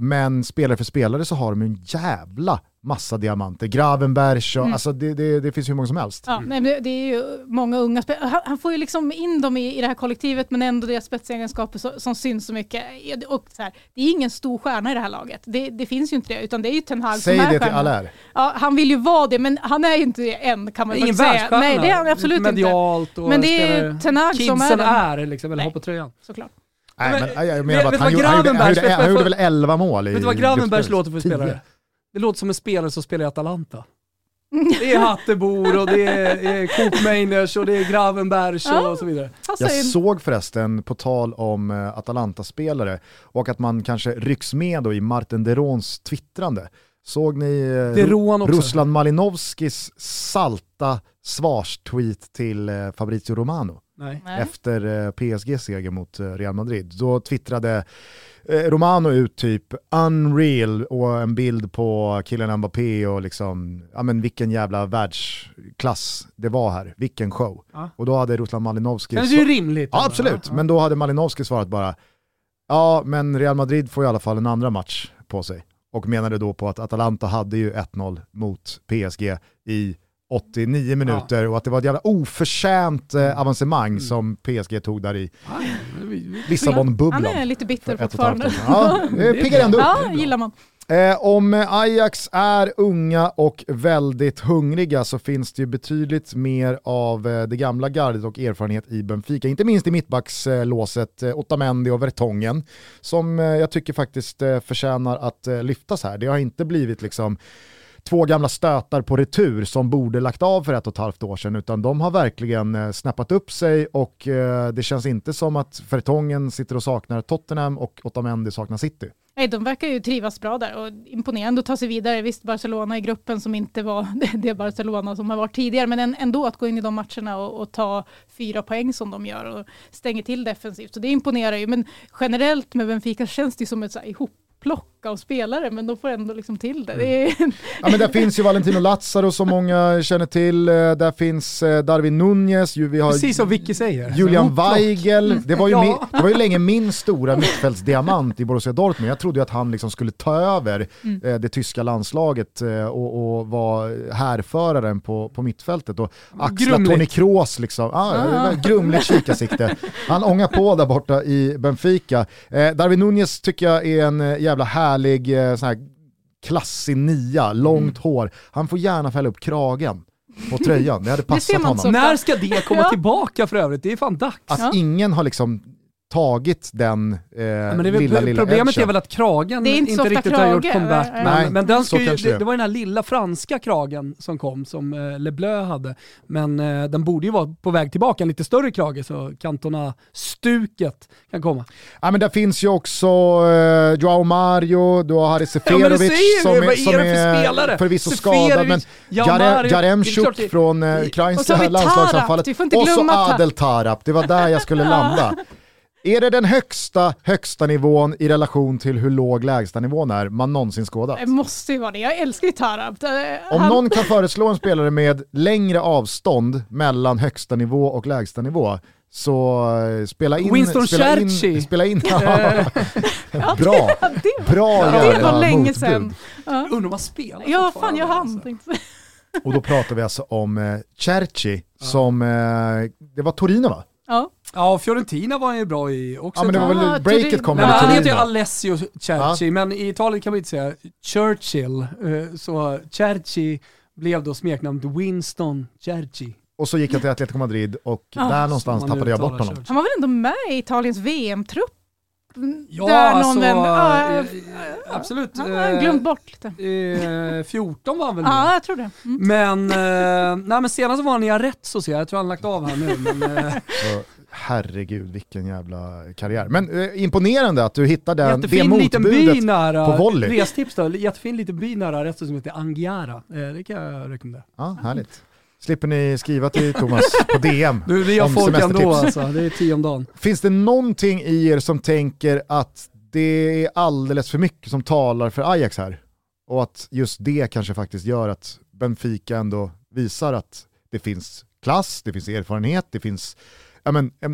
Men spelare för spelare så har de en jävla massa diamanter. Gravenberg, alltså det finns hur många som helst. Ja, men det är ju många unga spelare. Han får ju liksom in dem i det här kollektivet, men ändå deras spetsegenskaper som syns så mycket. Och så här, det är ingen stor stjärna i det här laget. Det finns ju inte det, utan det är ju Ten Hag som är stjärnan. Till Allaire. Ja, han vill ju vara det, men han är ju inte det än, kan man väl säga. Nej, det är han absolut medialt inte. Men det är Ten Hag som är det. Är liksom, eller hoppar tröjan. Såklart. Nej, men jag menar att han gjorde väl 11 mål i... Vet du vad Gravenbergs låter för spelare? Det låter som en spelare som spelar i Atalanta. Det är Hattebor och det är Koopmeiners och det är Gravenberg och så vidare. Jag såg förresten på tal om Atalanta-spelare och att man kanske rycks med då i Martin Derons twittrande. Såg ni Ruslan Malinovskis salta svarstweet till Fabrizio Romano? Nej. Efter PSG-seger mot Real Madrid. Då twittrade Romano ut typ unreal och en bild på Kylian Mbappé och liksom, ja men vilken jävla världsklass det var här. Vilken show. Ja. Och då hade Ruslan Malinovski... Det är ju rimligt. Ja, absolut. Ja. Men då hade Malinovski svarat bara, ja men Real Madrid får i alla fall en andra match på sig. Och menade då på att Atalanta hade ju 1-0 mot PSG i 89 minuter och att det var ett jävla oförtjänt avancemang som PSG tog där i Lissabon-bubblan. Han är lite bitter fortfarande. Ja, det piggar ändå upp. Ja, gillar man. Om Ajax är unga och väldigt hungriga så finns det ju betydligt mer av det gamla gardet och erfarenhet i Benfica. Inte minst i mittbackslåset Otamendi och Vertongen som jag tycker faktiskt förtjänar att lyftas här. Det har inte blivit liksom... två gamla stötar på retur som borde lagt av för 1,5 år sedan, utan de har verkligen snappat upp sig och det känns inte som att Vertongen sitter och saknar Tottenham och Otamendi saknar City. Nej, de verkar ju trivas bra där och imponerande att ta sig vidare. Visst, Barcelona i gruppen som inte var det Barcelona som har varit tidigare, men ändå att gå in i de matcherna och ta 4 poäng som de gör och stänger till defensivt. Så det imponerar ju, men generellt med Benfica känns det som ett så här, plocka av spelare, men de får ändå liksom till det. Ja, men där finns ju Valentino Lazzaro som många känner till. Där finns Darwin Nunez. Vi har precis som Vicky säger. Julian Weigel. Det var ju länge min stora mittfältsdiamant i Borussia Dortmund. Jag trodde ju att han liksom skulle ta över det tyska landslaget och vara härföraren på mittfältet. Och axla Toni Kroos liksom. Grumligt kikasikte. Han ångar på där borta i Benfica. Darwin Nunez tycker jag är en jävla härlig sån här klassig nia, långt hår. Han får gärna fälla upp kragen på tröjan. Det hade passat honom. När ska det komma tillbaka för övrigt? Det är fan dags. Att ingen har liksom tagit den lilla problemet edgen. Är väl att kragen inte riktigt krage, har gjort comeback. Men den ska ju, det var den här lilla franska kragen som kom, som Le Bleu hade. Men den borde ju vara på väg tillbaka, en lite större krage, så Cantona-stuket kan komma. Ja, men där finns ju också João Mario, du har Haris Seferovic som är förvisso skadad, men Jaremchuk från Ukrainska landslagsavfallet. Och så Adel Tarap, det var där jag skulle landa. Är det den högsta nivån i relation till hur låg lägsta nivån är man någonsin skådat? Det måste ju vara det. Jag älskar ju Tarab. Om någon kan föreslå en spelare med längre avstånd mellan högsta nivå och lägsta nivå, så spela in Winston Churchill. Bra. Det var länge sedan. Undrar vad spelar. Ja, fan jag hann. Och då pratar vi alltså om Churchill som det var Torino va? Ja. Ja, Fiorentina var ju bra i också. Ja, men det var väl breaket kom. Han heter ju Alessio Cerci, men i Italien kan man inte säga Churchill. Så Cerci blev då smeknamnet Winston Cerci. Och så gick jag till Atletico Madrid och där någonstans tappade jag bort honom. Han var väl ändå med i Italiens VM-trupp? Ja, alltså, absolut. Han har glömt bort lite. 14 var han väl med. Ja, jag tror det. Men senast var han i rätt så ser jag. Jag tror han lagt av här nu. Men, herregud, vilken jävla karriär. Men imponerande att du hittar den, det motbudet nära, på volley. Restips då, jättefin liten by nära resten som heter Angiara. Det kan jag rekommendera. Ja, härligt. Slipper ni skriva till Thomas på DM du, det är om semestertips. Ändå, alltså. Det är 10 om dagen. Finns det någonting i er som tänker att det är alldeles för mycket som talar för Ajax här? Och att just det kanske faktiskt gör att Benfica ändå visar att det finns klass, det finns erfarenhet, det finns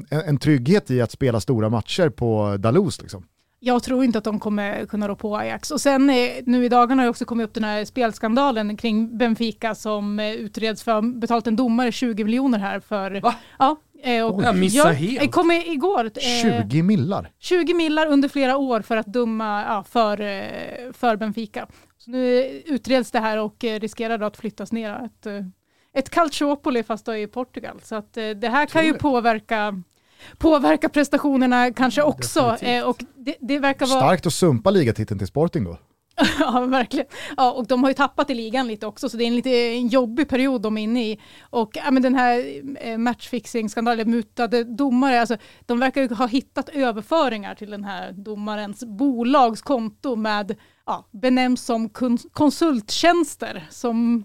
en trygghet i att spela stora matcher på Dalous liksom. Jag tror inte att de kommer kunna rå på Ajax. Och sen nu i dagarna har också kommit upp den här spelskandalen kring Benfica som utreds för betalt en domare 20 miljoner här för... Va? Ja. Jag missade helt. Kom igår. 20 millar? 20 millar under flera år för att dumma för Benfica. Så nu utreds det här och riskerar då att flyttas ner ett Calciopoli fast då i Portugal. Så att det här kan ju påverka prestationerna kanske också. Och det verkar vara... Starkt att sumpa ligatiteln till Sporting då. Ja, verkligen. Ja, och de har ju tappat i ligan lite också, så det är en jobbig period de är inne i. Och den här matchfixing-skandalen, mutade domare, alltså, de verkar ju ha hittat överföringar till den här domarens bolagskonto med benämns som konsulttjänster som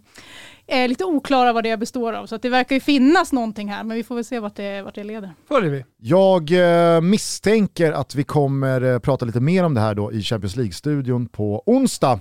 är lite oklara vad det består av. Så att det verkar ju finnas någonting här, men vi får väl se vart det leder. Följer vi. Jag misstänker att vi kommer prata lite mer om det här då i Champions League-studion på onsdag.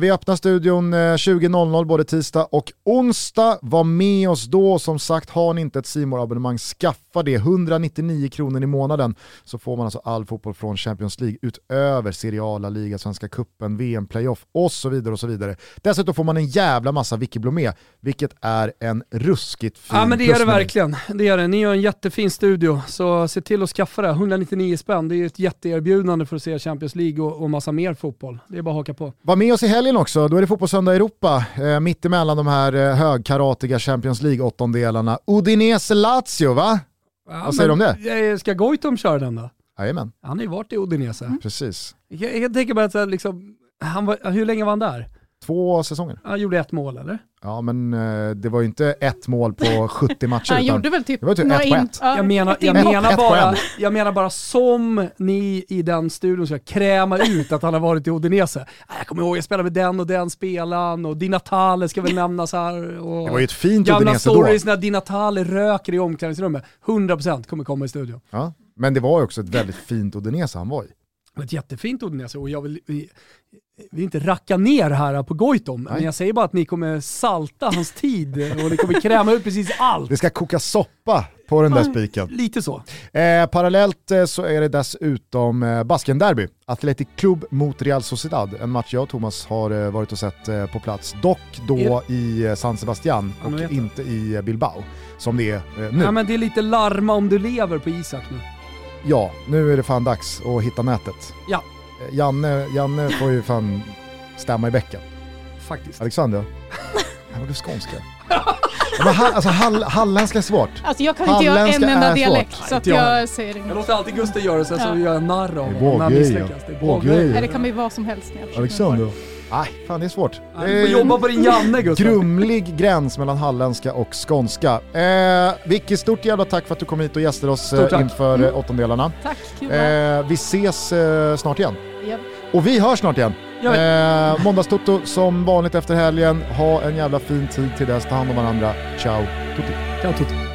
Vi öppnar studion 20.00 både tisdag och onsdag. Var med oss då. Som sagt, har ni inte ett C-more-abonnemang, skaffa det. 199 kronor i månaden så får man alltså all fotboll från Champions League utöver Serie A, La Liga, Svenska Cupen, VM-playoff och så vidare och så vidare. Dessutom får man en jävla massa Vicky Blomé med, vilket är en ruskigt fin. Ja, men det gör det verkligen. Det gör det. Ni har en jättefin studio, så se till att skaffa det. 199 spänn, det är ju ett jätteerbjudande för att se Champions League och massa mer fotboll. Det är bara att haka på. Var med oss i helgen också. Då är det fotbollssöndag i Europa. Mitt emellan de här högkaratiga Champions League-åttondelarna. Udinese-Lazio, va? Ja, vad säger du om det? Ska Goitom köra den då? Jajamän. Han har ju varit i Udinese. Mm. Precis. Jag kan tänka mig att hur länge var han där? 2 säsonger. Han gjorde 1 mål, eller? Ja, men det var ju inte 1 mål på 70 matcher. Han gjorde väl typ 1-1. Jag menar bara som ni i den studion ska kräma ut att han har varit i Udinese. Jag kommer ihåg, jag spelade med den och den spelaren och Di Natale ska väl nämnas här. Och det var ju ett fint Udinese då. Gamla stories när Di Natale röker i omklädningsrummet. 100% kommer komma i studion. Ja, men det var ju också ett väldigt fint Udinese han var i. Ett jättefint Udinese, och jag vill inte racka ner här på Goitom. Nej. Men jag säger bara att ni kommer salta hans tid och ni kommer kräma ut precis allt. Det ska koka soppa på den där spiken. Lite så. Parallellt så är det dessutom Baskenderby. Athletic Club mot Real Sociedad. En match jag och Thomas har varit och sett på plats. Dock då i San Sebastian och inte i Bilbao som det är nu. Ja, men det är lite larma om du lever på Isak nu. Ja, nu är det fan dags att hitta nätet. Ja. Janne får ju fan stämma i bäcken. Faktiskt. Alexander? Ja, men du är skånska. Halländska är svårt. Alltså jag kan inte göra en enda dialekt, så att jag säger inget. Jag låter alltid Gustav göra sen så gör jag narr av honom. Det kan ju vara som helst. Alexander? Nej, fan det är svårt. Du får jobba på din Janne, Gustav. Grumlig gräns mellan halländska och skånska. Vicky, stort jävla tack för att du kom hit och gästade oss inför åttondelarna. Tack, kul. Vi ses snart igen. Yep. Och vi hörs snart igen. Måndagstutto som vanligt efter helgen. Ha en jävla fin tid till dess. Ta hand om varandra. Ciao, tutti. Ciao, tutti.